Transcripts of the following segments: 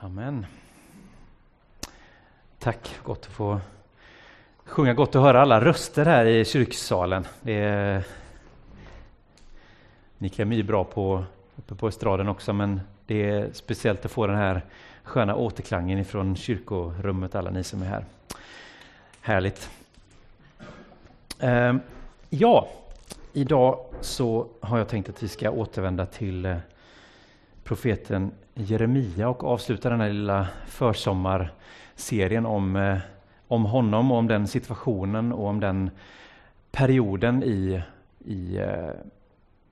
Amen. Tack, gott att få sjunga, gott att höra alla röster här i kyrksalen. Ni klämmer bra uppe på estraden också, men det är speciellt att få den här sköna återklangen ifrån kyrkorummet, alla ni som är här. Härligt. Ja, idag så har jag tänkt att vi ska återvända till profeten Jeremia och avsluta den här lilla försommarserien om honom och om den situationen och om den perioden i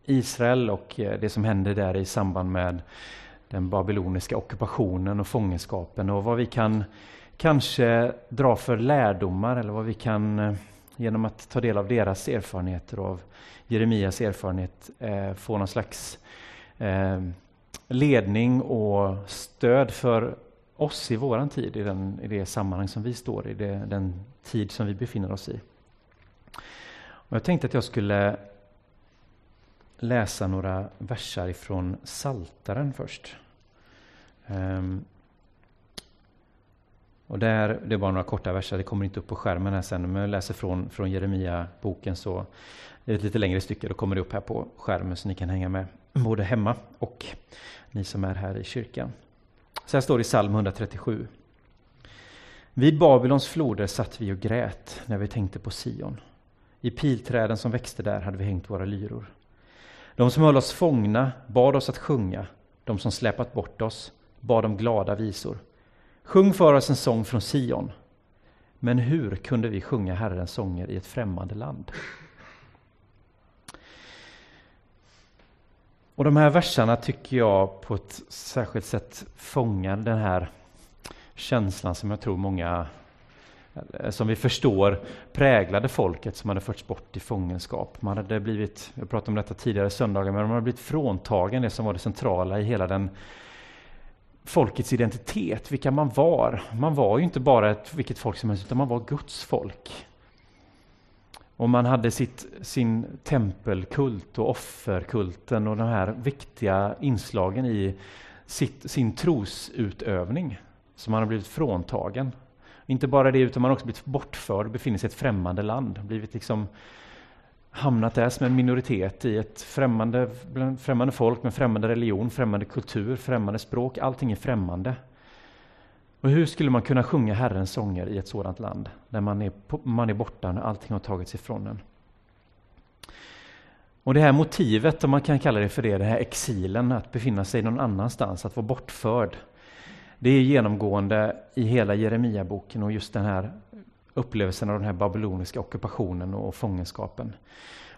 Israel och det som hände där i samband med den babyloniska ockupationen och fångenskapen, och vad vi kan kanske dra för lärdomar, eller vad vi kan genom att ta del av deras erfarenheter och av Jeremias erfarenhet få någon slags ledning och stöd för oss i våran tid, i det sammanhang som vi står i, den tid som vi befinner oss i. Och jag tänkte att jag skulle läsa några versar ifrån Psaltaren först. Och det är bara några korta versar, det kommer inte upp på skärmen här sen, men jag läser från Jeremia-boken, så det är ett lite längre stycke, då kommer det upp här på skärmen så ni kan hänga med både hemma och ni som är här i kyrkan. Så här står det i Psalm 137. Vid Babylons floder satt vi och grät när vi tänkte på Sion. I pilträden som växte där hade vi hängt våra lyror. De som höll oss fångna bad oss att sjunga. De som släpat bort oss bad om glada visor. Sjung för oss en sång från Sion. Men hur kunde vi sjunga Herrens sånger i ett främmande land? Och de här versarna tycker jag på ett särskilt sätt fångar den här känslan som jag tror många, som vi förstår, präglade folket som hade förts bort i fångenskap. Man hade blivit, jag pratade om detta tidigare söndagar, men man hade blivit fråntagen det som var det centrala i hela den folkets identitet, vilka man var. Man var ju inte bara vilket folk som helst, utan man var Guds folk. Och man hade sin tempelkult och offerkulten och de här viktiga inslagen i sin trosutövning som man har blivit fråntagen. Inte bara det, utan man har också blivit bortförd, befinner sig i ett främmande land. Blivit liksom hamnat där som en minoritet i ett främmande folk med främmande religion, främmande kultur, främmande språk. Allting är främmande. Och hur skulle man kunna sjunga Herrens sånger i ett sådant land, där man är borta, när allting har tagits ifrån en? Och det här motivet, om man kan kalla det för det här exilen, att befinna sig någon annanstans, att vara bortförd, det är genomgående i hela Jeremia-boken, och just den här upplevelsen av den här babyloniska ockupationen och fångenskapen.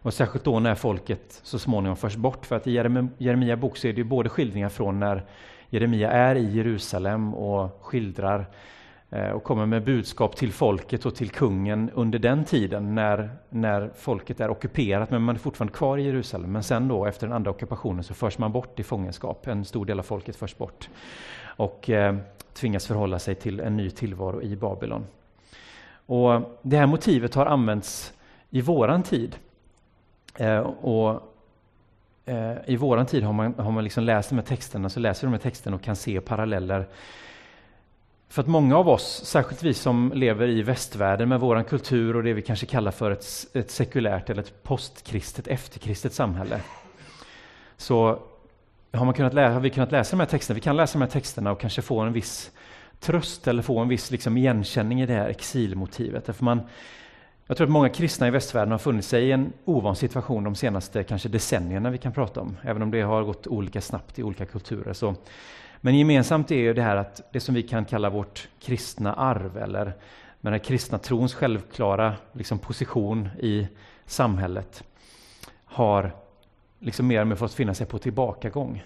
Och särskilt då när folket så småningom förs bort, för att i Jeremia-bok så är det ju både skildringar från när Jeremia är i Jerusalem och skildrar och kommer med budskap till folket och till kungen under den tiden när folket är ockuperat, men man är fortfarande kvar i Jerusalem. Men sen då, efter den andra ockupationen, så förs man bort i fångenskap. En stor del av folket förs bort och tvingas förhålla sig till en ny tillvaro i Babylon. Och det här motivet har använts i våran tid. I våran tid har man liksom läst de här texterna, så läser de här texterna och kan se paralleller. För att många av oss, särskilt vi som lever i västvärlden med våran kultur och det vi kanske kallar för ett sekulärt eller ett postkristet, efterkristet samhälle, så har vi kunnat läsa de här texterna. Vi kan läsa de här texterna och kanske få en viss tröst eller få en viss liksom igenkänning i det här exilmotivet. Därför jag tror att många kristna i västvärlden har funnit sig i en ovan situation de senaste kanske decennierna vi kan prata om, även om det har gått olika snabbt i olika kulturer. Så. Men gemensamt är ju det här att det som vi kan kalla vårt kristna arv, eller med den kristna trons självklara liksom position i samhället, har liksom mer och mer fått finna sig på tillbakagång.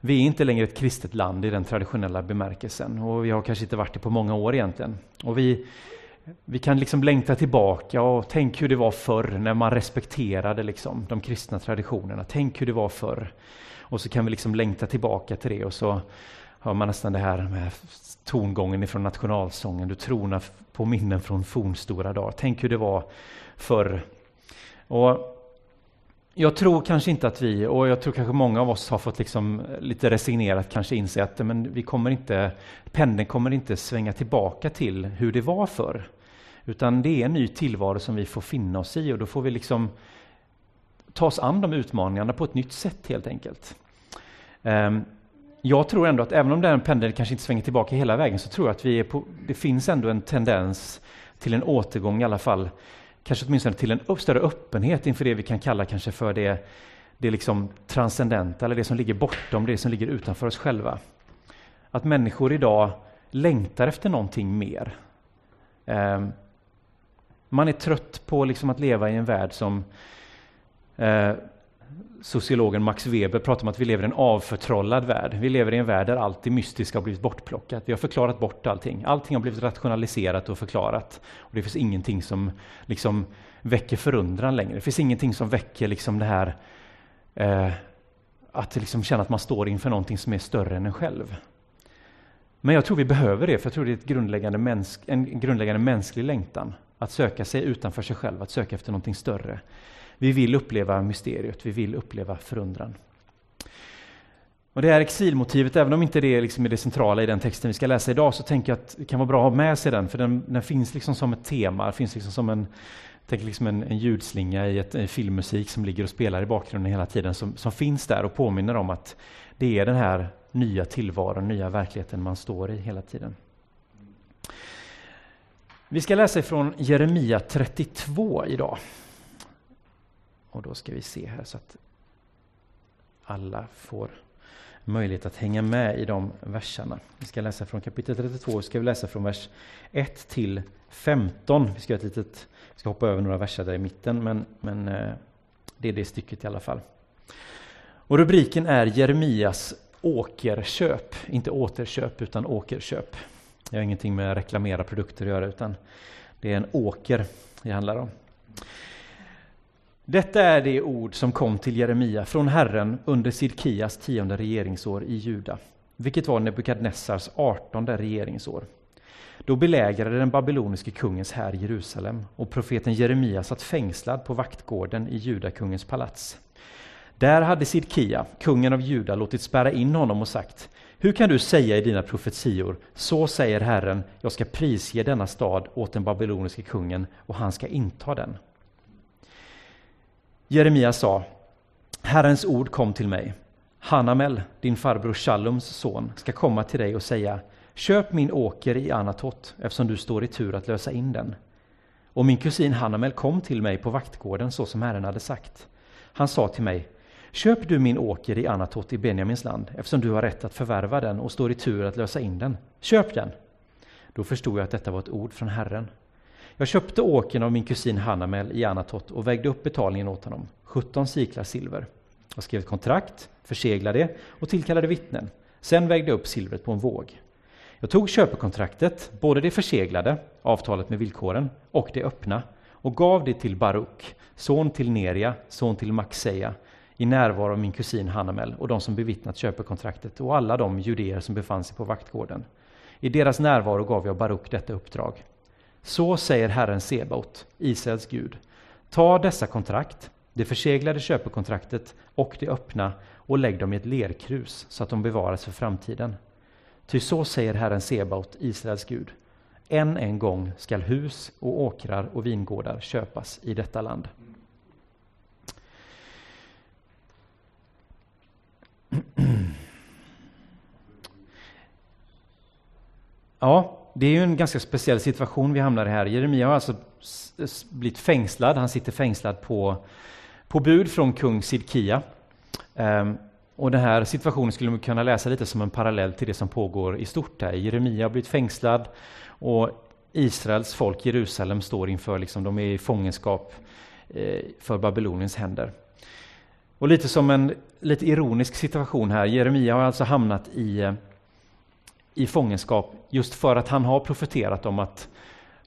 Vi är inte längre ett kristet land i den traditionella bemärkelsen, och vi har kanske inte varit det på många år egentligen. Och vi kan liksom längta tillbaka och tänk hur det var förr när man respekterade liksom de kristna traditionerna. Tänk hur det var förr. Och så kan vi liksom längta tillbaka till det, och så hör man nästan det här med tongången ifrån nationalsången. Du tronar på minnen från fornstora dagar. Tänk hur det var förr. Och Jag tror kanske inte att vi, och jag tror kanske många av oss har fått liksom lite resignerat kanske inse att men vi kommer inte, pendeln kommer inte svänga tillbaka till hur det var förr. Utan det är en ny tillvaro som vi får finna oss i, och då får vi liksom ta oss an de utmaningarna på ett nytt sätt helt enkelt. Jag tror ändå att även om den pendeln kanske inte svänger tillbaka hela vägen, så tror jag att vi är på, det finns ändå en tendens till en återgång i alla fall. Kanske åtminstone till en större öppenhet inför det vi kan kalla kanske för det liksom transcendenta, eller det som ligger bortom, det som ligger utanför oss själva. Att människor idag längtar efter någonting mer. Man är trött på liksom att leva i en värld som sociologen Max Weber pratar om, att vi lever i en avförtrollad värld. Vi lever i en värld där allt det mystiska har blivit bortplockat. Vi har förklarat bort allting. Allting har blivit rationaliserat och förklarat. Och det finns ingenting som liksom väcker förundran längre. Det finns ingenting som väcker liksom det här att liksom känna att man står inför någonting som är större än en själv. Men jag tror vi behöver det, för jag tror det är ett grundläggande mänsklig längtan. Att söka sig utanför sig själv, att söka efter någonting större. Vi vill uppleva mysteriet, vi vill uppleva förundran. Och det här exilmotivet, även om inte det liksom är det centrala i den texten vi ska läsa idag, så tänker jag att det kan vara bra att ha med sig den, för den finns liksom som ett tema, det finns liksom som en ljudslinga i en filmmusik som ligger och spelar i bakgrunden hela tiden, som finns där och påminner om att det är den här nya tillvaron, nya verkligheten man står i hela tiden. Vi ska läsa från Jeremia 32 idag. Och då ska vi se här så att alla får möjlighet att hänga med i de verserna. Vi ska läsa från kapitel 32, vi ska läsa från vers 1 till 15. Vi ska, vi ska hoppa över några verser där i mitten, men det är det stycket i alla fall. Och rubriken är Jeremias åkerköp, inte återköp utan åkerköp. Det har ingenting med att reklamera produkter att göra, utan det är en åker det handlar om. Detta är det ord som kom till Jeremia från Herren under Sidkias 10:e regeringsår i Juda, vilket var Nebukadnessars 18:e regeringsår. Då belägrade den babyloniske kungens här Jerusalem, och profeten Jeremia satt fängslad på vaktgården i Judakungens palats. Där hade Sidkia, kungen av Juda, låtit spärra in honom och sagt: "Hur kan du säga i dina profetior, så säger Herren, jag ska prisge denna stad åt den babyloniske kungen, och han ska inta den." Jeremia sa: "Herrens ord kom till mig. Hanamel, din farbror Shallums son, ska komma till dig och säga: köp min åker i Anatot, eftersom du står i tur att lösa in den. Och min kusin Hanamel kom till mig på vaktgården så som Herren hade sagt. Han sa till mig: köp du min åker i Anatot i Benjamins land, eftersom du har rätt att förvärva den och står i tur att lösa in den. Köp den." Då förstod jag att detta var ett ord från Herren. Jag köpte åkern av min kusin Hanamel i Anatot och vägde upp betalningen åt honom, 17 siklar silver. Jag skrev ett kontrakt, förseglade det och tillkallade vittnen. Sen vägde jag upp silvret på en våg. Jag tog köpekontraktet, både det förseglade, avtalet med villkoren, och det öppna, och gav det till Baruk, son till Neria, son till Maxeya, i närvaro av min kusin Hanamel och de som bevittnat köpekontraktet och alla de judéer som befann sig på vaktgården. I deras närvaro gav jag Baruk detta uppdrag. Så säger Herren Sebaot, Israels Gud: ta dessa kontrakt, det förseglade köpekontraktet och det öppna, och lägg dem i ett lerkrus så att de bevaras för framtiden. Ty så säger Herren Sebaot, Israels Gud: än en gång skall hus och åkrar och vingårdar köpas i detta land. Ja. Det är ju en ganska speciell situation vi hamnar i här. Jeremia har alltså blivit fängslad. Han sitter fängslad på bud från kung Sidkia. Och den här situationen skulle man kunna läsa lite som en parallell till det som pågår i stort här. Jeremia har blivit fängslad, och Israels folk, Jerusalem, står inför liksom, de är i fångenskap för Babyloniens händer. Och lite som en lite ironisk situation här. Jeremia har alltså hamnat i fångenskap just för att han har profeterat om att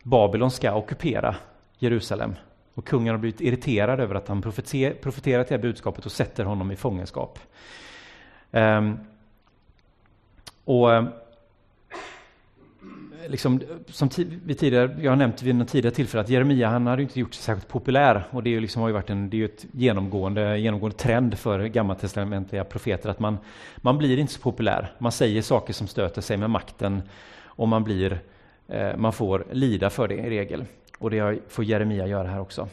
Babylon ska ockupera Jerusalem. Och kungen har blivit irriterad över att han profeterat det här budskapet och sätter honom i fångenskap. Och liksom, som jag har nämnt vid någon tidigare tillfälle, att Jeremia, han hade ju inte gjort sig särskilt populär, och det är ju liksom, har ju varit ett genomgående trend för gammaltestamentliga profeter, att man blir inte så populär. Man säger saker som stöter sig med makten, och man får lida för det i regel. Och det får Jeremia göra här också.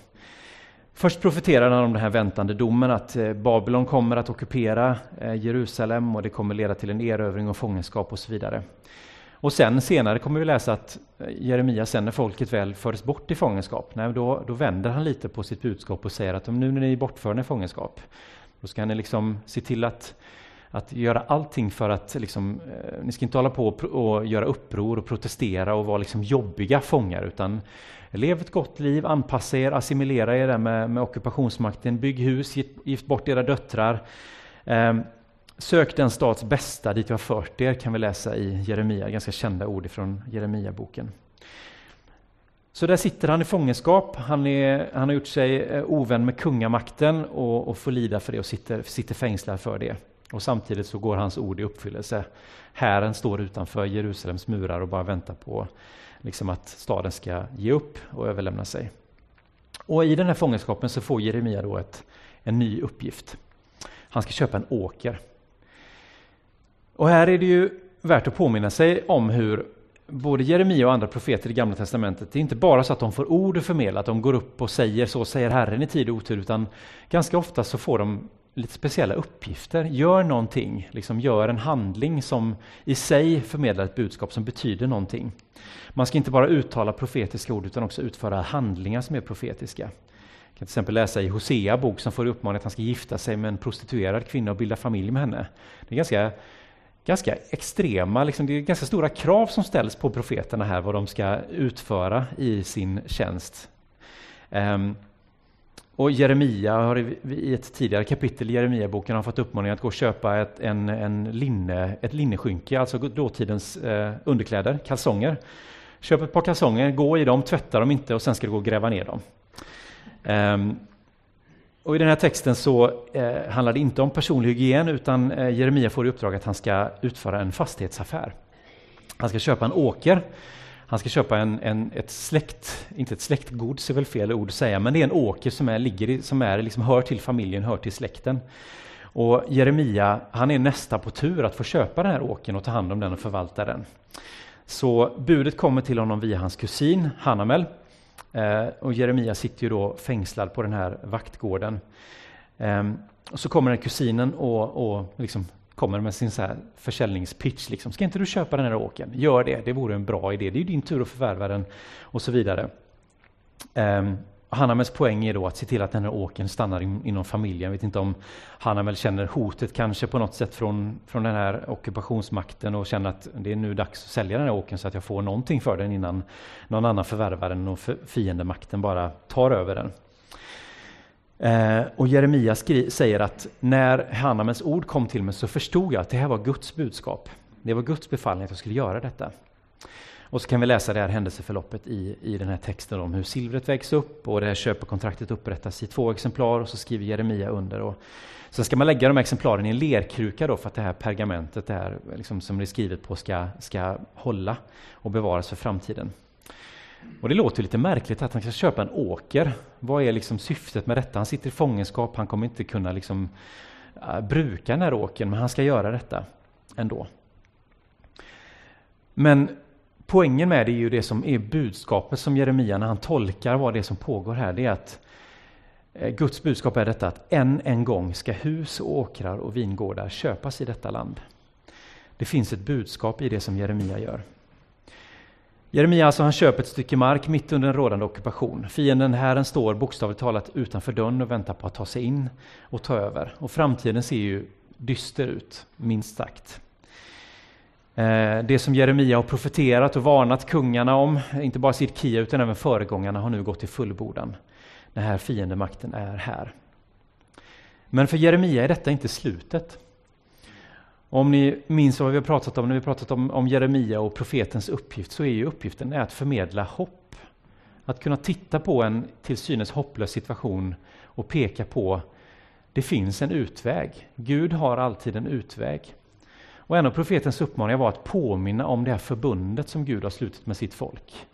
Först profeterar han om den här väntande domen, att Babylon kommer att ockupera Jerusalem, och det kommer leda till en erövring och fångenskap och så vidare. Och sen senare kommer vi läsa att Jeremia, sen när folket väl förs bort i fångenskap, då vänder han lite på sitt budskap och säger att om nu när ni är bortförna i fångenskap, då ska ni liksom se till att göra allting för att liksom, ni ska inte hålla på och göra uppror och protestera och vara liksom jobbiga fångar, utan lev ett gott liv, anpassa er, assimilera er med ockupationsmakten, bygg hus, gift bort era döttrar, sök den stats bästa dit jag har fört er, kan vi läsa i Jeremia, ganska kända ord från Jeremia-boken. Så där sitter han i fångenskap, han har gjort sig ovän med kungamakten och får lida för det och sitter fängslad för det. Och samtidigt så går hans ord i uppfyllelse. Herren står utanför Jerusalems murar och bara väntar på liksom att staden ska ge upp och överlämna sig. Och i den här fångenskapen så får Jeremia då en ny uppgift. Han ska köpa en åker. Och här är det ju värt att påminna sig om hur både Jeremia och andra profeter i Gamla testamentet, det är inte bara så att de får ord och förmedla, att de går upp och säger så säger Herren i tid och otur, utan ganska ofta så får de lite speciella uppgifter. Gör någonting, liksom gör en handling som i sig förmedlar ett budskap som betyder någonting. Man ska inte bara uttala profetiska ord utan också utföra handlingar som är profetiska. Jag kan till exempel läsa i Hosea bok som får uppmaning att han ska gifta sig med en prostituerad kvinna och bilda familj med henne. Det är ganska extrema, liksom, det är ganska stora krav som ställs på profeterna här, vad de ska utföra i sin tjänst. Och Jeremia har i ett tidigare kapitel i Jeremia-boken har fått uppmaningen att gå och köpa ett linneskynke, alltså dåtidens underkläder, kalsonger. Köp ett par kalsonger, gå i dem, tvätta dem inte och sen ska du gå och gräva ner dem. Och i den här texten så handlar det inte om personlig hygien, utan Jeremia får i uppdrag att han ska utföra en fastighetsaffär. Han ska köpa en åker. Han ska köpa ett släktgods är väl fel ord att säga, men det är en åker som hör till familjen, hör till släkten. Och Jeremia, han är nästa på tur att få köpa den här åkern och ta hand om den och förvalta den. Så budet kommer till honom via hans kusin Hanamel, och Jeremia sitter ju då fängslad på den här vaktgården. Och så kommer den här kusinen och liksom kommer med sin så här försäljningspitch. Liksom. Ska inte du köpa den här åken? Gör det, det vore en bra idé. Det är ju din tur att förvärva den och så vidare. Hanamels poäng är då att se till att den här åken stannar inom familjen. Jag vet inte om Hanamel känner hotet kanske på något sätt från den här ockupationsmakten och känner att det är nu dags att sälja den här åken så att jag får någonting för den innan någon annan förvärvar den och fiendemakten bara tar över den. Och Jeremia säger att när Hanamels ord kom till mig så förstod jag att det här var Guds budskap. Det var Guds befallning att jag skulle göra detta. Och så kan vi läsa det här händelseförloppet i den här texten om hur silvret vägs upp och det här köpekontraktet upprättas i 2 exemplar och så skriver Jeremia under. Och sen ska man lägga de här exemplaren i en lerkruka då för att det här pergamentet det här, liksom, som det är skrivet på ska hålla och bevaras för framtiden. Och det låter lite märkligt att han ska köpa en åker. Vad är liksom syftet med detta? Han sitter i fångenskap, han kommer inte kunna liksom bruka den här åkern, men han ska göra detta ändå. Men poängen med det är ju det som är budskapet som Jeremia, när han tolkar vad det är som pågår här, det är att Guds budskap är detta, att en gång ska hus och åkrar och vingårdar köpas i detta land. Det finns ett budskap i det som Jeremia gör. Jeremia alltså, han köper ett stycke mark mitt under en rådande ockupation. Fienden Herren står bokstavligt talat utanför dörren och väntar på att ta sig in och ta över. Och framtiden ser ju dyster ut, minst sagt. Det som Jeremia har profeterat och varnat kungarna om, inte bara Sidkias utan även föregångarna, har nu gått till fullbordan. Den här fiendemakten är här. Men för Jeremia är detta inte slutet. Om ni minns vad vi har pratat om när vi har pratat om Jeremia och profetens uppgift, så är ju uppgiften att förmedla hopp. Att kunna titta på en till synes hopplös situation och peka på det finns en utväg. Gud har alltid en utväg. Och en av profetens uppmaningar var att påminna om det här förbundet som Gud har slutit med sitt folk.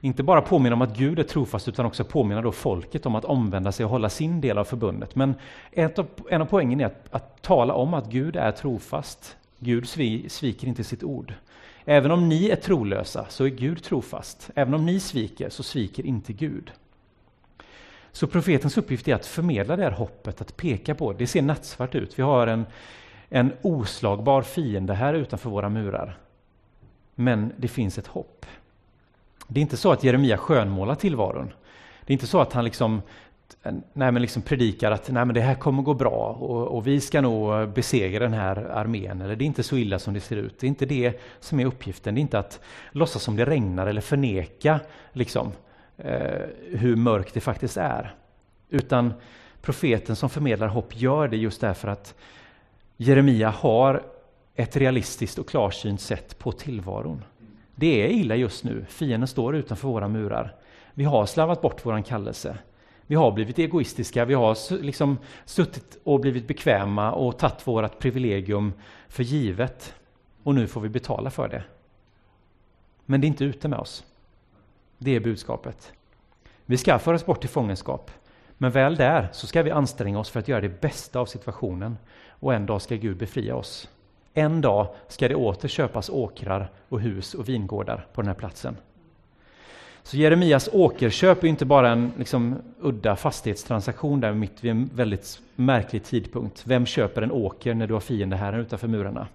Inte bara påminna om att Gud är trofast, utan också påminna då folket om att omvända sig och hålla sin del av förbundet. Men en av poängen är att tala om att Gud är trofast. Gud sviker inte sitt ord. Även om ni är trolösa så är Gud trofast. Även om ni sviker så sviker inte Gud. Så profetens uppgift är att förmedla det här hoppet, att peka på. Det ser nattsvart ut. Vi har en oslagbar fiende här utanför våra murar. Men det finns ett hopp. Det är inte så att Jeremia skönmålar tillvaron. Det är inte så att han liksom predikar att nej, men det här kommer gå bra och vi ska nog besegra den här armén. Eller det är inte så illa som det ser ut. Det är inte det som är uppgiften. Det är inte att låtsas som det regnar eller förneka hur mörkt det faktiskt är. Utan profeten som förmedlar hopp gör det just därför att Jeremia har ett realistiskt och klarsynt sätt på tillvaron. Det är illa just nu. Fienden står utanför våra murar. Vi har slavat bort våran kallelse. Vi har blivit egoistiska. Vi har liksom suttit och blivit bekväma och tagit vårt privilegium för givet. Och nu får vi betala för det. Men det är inte ute med oss. Det är budskapet. Vi ska föras bort till fångenskap. Men väl där så ska vi anstränga oss för att göra det bästa av situationen. Och en dag ska Gud befria oss. En dag ska det åter köpas åkrar och hus och vingårdar på den här platsen. Så Jeremias åkerköp är inte bara en udda fastighetstransaktion där mitt vid en väldigt märklig tidpunkt. Vem köper en åker när du har fiende här utanför murarna?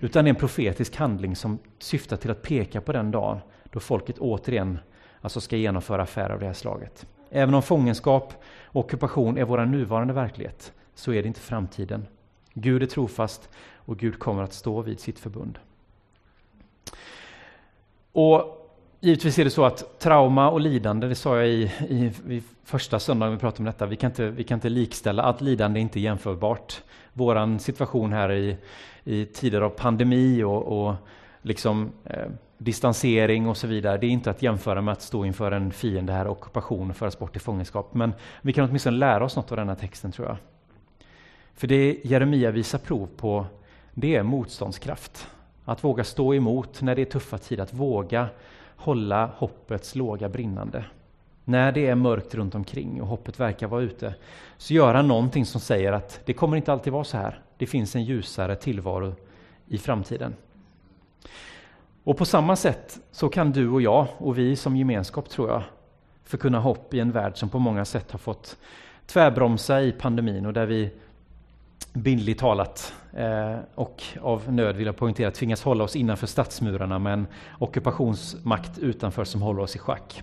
Utan det är en profetisk handling som syftar till att peka på den dagen då folket återigen ska genomföra affärer av det här slaget. Även om fångenskap och ockupation är vår nuvarande verklighet så är det inte framtiden. Gud är trofast och Gud kommer att stå vid sitt förbund. Och givetvis är det så att trauma och lidande, det sa jag i första söndagen vi pratade om detta, vi kan inte likställa att lidande är inte jämförbart. Våran situation här i tider av pandemi och distansering och så vidare, det är inte att jämföra med att stå inför en fiende här, ockupation och föras bort i fångenskap. Men vi kan åtminstone lära oss något av den här texten, tror jag. För det Jeremia visar prov på, det är motståndskraft. Att våga stå emot när det är tuffa tider. Att våga hålla hoppets låga brinnande. När det är mörkt runt omkring och hoppet verkar vara ute. Så göra någonting som säger att det kommer inte alltid vara så här. Det finns en ljusare tillvaro i framtiden. Och på samma sätt så kan du och jag och vi som gemenskap, tror jag, förkunna hopp i en värld som på många sätt har fått tvärbromsa i pandemin och där vi bildligt talat och av nöd, vill jag poängtera, tvingas hålla oss innanför stadsmurarna med en ockupationsmakt utanför som håller oss i schack.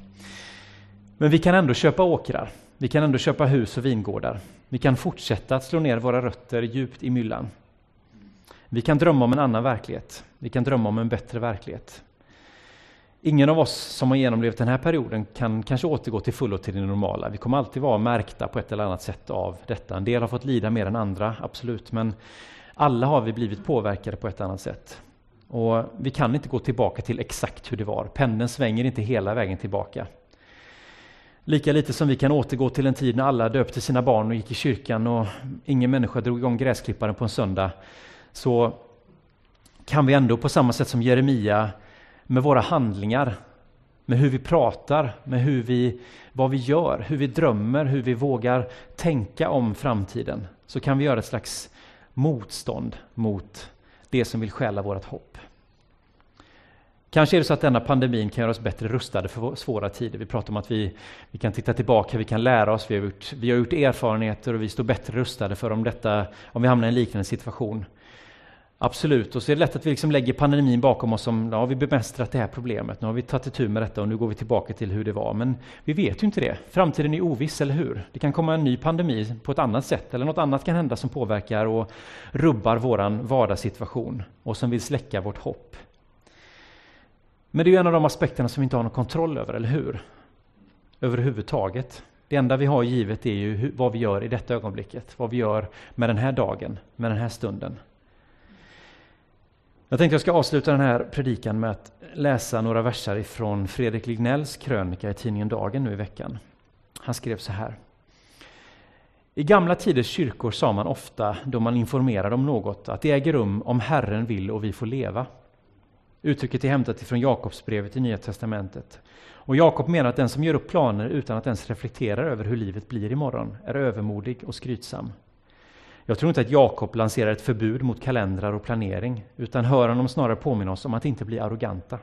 Men vi kan ändå köpa åkrar, vi kan ändå köpa hus och vingårdar. Vi kan fortsätta att slå ner våra rötter djupt i myllan. Vi kan drömma om en annan verklighet, vi kan drömma om en bättre verklighet. Ingen av oss som har genomlevt den här perioden kan kanske återgå till fullo till det normala. Vi kommer alltid vara märkta på ett eller annat sätt av detta. En del har fått lida mer än andra, absolut. Men alla har vi blivit påverkade på ett annat sätt. Och vi kan inte gå tillbaka till exakt hur det var. Pendeln svänger inte hela vägen tillbaka. Lika lite som vi kan återgå till en tid när alla döpte sina barn och gick i kyrkan och ingen människa drog igång gräsklipparen på en söndag, så kan vi ändå på samma sätt som Jeremia, med våra handlingar, med hur vi pratar, med vad vi gör, hur vi drömmer, hur vi vågar tänka om framtiden, så kan vi göra ett slags motstånd mot det som vill stjäla vårt hopp. Kanske är det så att denna pandemin kan göra oss bättre rustade för svåra tider. Vi pratar om att vi kan titta tillbaka, vi kan lära oss, vi har gjort erfarenheter och vi står bättre rustade för om vi hamnar i en liknande situation. Absolut, och så är det lätt att vi lägger pandemin bakom oss som, ja, vi bemästrat det här problemet, nu har vi tagit itu med detta och nu går vi tillbaka till hur det var. Men vi vet ju inte det. Framtiden är oviss, eller hur? Det kan komma en ny pandemi på ett annat sätt, eller något annat kan hända som påverkar och rubbar våran vardagssituation och som vill släcka vårt hopp. Men det är ju en av de aspekterna som vi inte har någon kontroll över, eller hur? Överhuvudtaget. Det enda vi har givet är ju vad vi gör i detta ögonblicket, vad vi gör med den här dagen, med den här stunden. Jag tänkte jag ska avsluta den här predikan med att läsa några verser från Fredrik Lignells krönika i tidningen Dagen nu i veckan. Han skrev så här: I gamla tiders kyrkor sa man ofta, då man informerade om något, att det äger rum om Herren vill och vi får leva. Uttrycket är hämtat ifrån Jakobs brevet i Nya testamentet. Och Jakob menar att den som gör upp planer utan att ens reflektera över hur livet blir imorgon är övermodig och skrytsam. Jag tror inte att Jakob lanserar ett förbud mot kalendrar och planering, utan hör honom snarare påminna oss om att inte bli arroganta.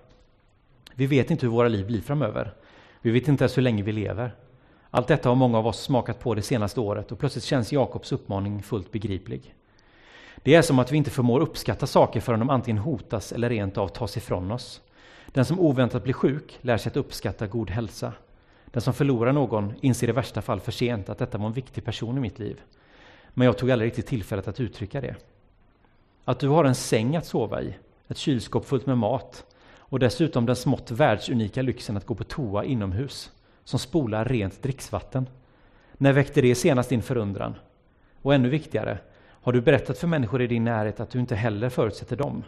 Vi vet inte hur våra liv blir framöver. Vi vet inte ens hur länge vi lever. Allt detta har många av oss smakat på det senaste året och plötsligt känns Jakobs uppmaning fullt begriplig. Det är som att vi inte förmår uppskatta saker förrän de antingen hotas eller rent av tas ifrån oss. Den som oväntat blir sjuk lär sig att uppskatta god hälsa. Den som förlorar någon inser i värsta fall för sent att detta var en viktig person i mitt liv. Men jag tog aldrig riktigt tillfället att uttrycka det. Att du har en säng att sova i, ett kylskåp fullt med mat och dessutom den smått världsunika lyxen att gå på toa inomhus som spolar rent dricksvatten. När väckte det senast din förundran? Och ännu viktigare, har du berättat för människor i din närhet att du inte heller förutsätter dem?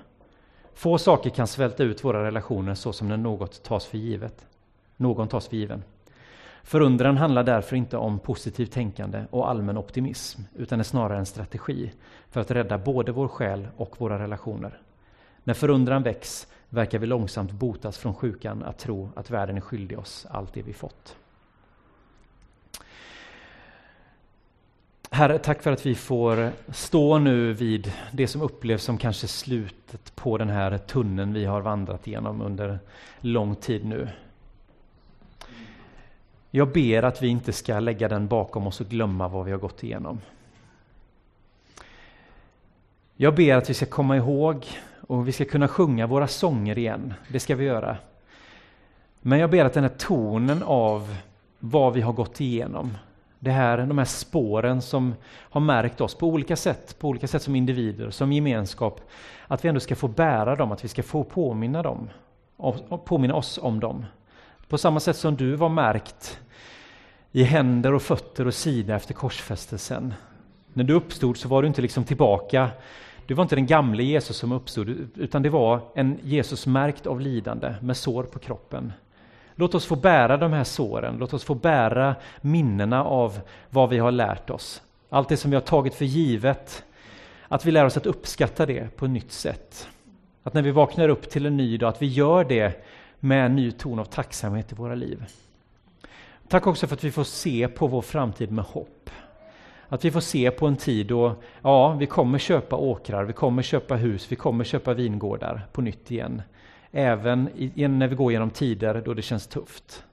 Få saker kan svälta ut våra relationer så som när något tas för givet. Någon tas för given. Förundran handlar därför inte om positivt tänkande och allmän optimism, utan är snarare en strategi för att rädda både vår själ och våra relationer. När förundran väcks verkar vi långsamt botas från sjukan att tro att världen är skyldig oss allt det vi fått. Herre, tack för att vi får stå nu vid det som upplevs som kanske slutet på den här tunneln vi har vandrat igenom under lång tid nu. Jag ber att vi inte ska lägga den bakom oss och glömma vad vi har gått igenom. Jag ber att vi ska komma ihåg och vi ska kunna sjunga våra sånger igen. Det ska vi göra. Men jag ber att den här tonen av vad vi har gått igenom, de här spåren som har märkt oss på olika sätt som individer, som gemenskap, att vi ändå ska få bära dem, att vi ska få påminna oss om dem. På samma sätt som du var märkt i händer och fötter och sida efter korsfästelsen. När du uppstod så var du inte liksom tillbaka. Du var inte den gamle Jesus som uppstod, utan det var en Jesus märkt av lidande med sår på kroppen. Låt oss få bära de här såren. Låt oss få bära minnena av vad vi har lärt oss. Allt det som vi har tagit för givet. Att vi lär oss att uppskatta det på ett nytt sätt. Att när vi vaknar upp till en ny dag, att vi gör det med en ny ton av tacksamhet i våra liv. Tack också för att vi får se på vår framtid med hopp. Att vi får se på en tid då, ja, vi kommer köpa åkrar, vi kommer köpa hus, vi kommer köpa vingårdar på nytt igen. Även när vi går genom tider då det känns tufft.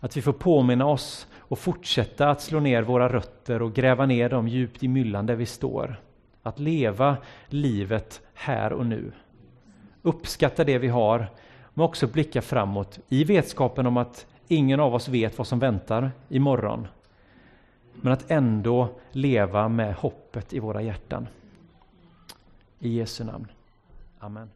Att vi får påminna oss och fortsätta att slå ner våra rötter och gräva ner dem djupt i myllan där vi står. Att leva livet här och nu. Uppskatta det vi har, men också blicka framåt i vetskapen om att ingen av oss vet vad som väntar imorgon. Men att ändå leva med hoppet i våra hjärtan. I Jesu namn. Amen.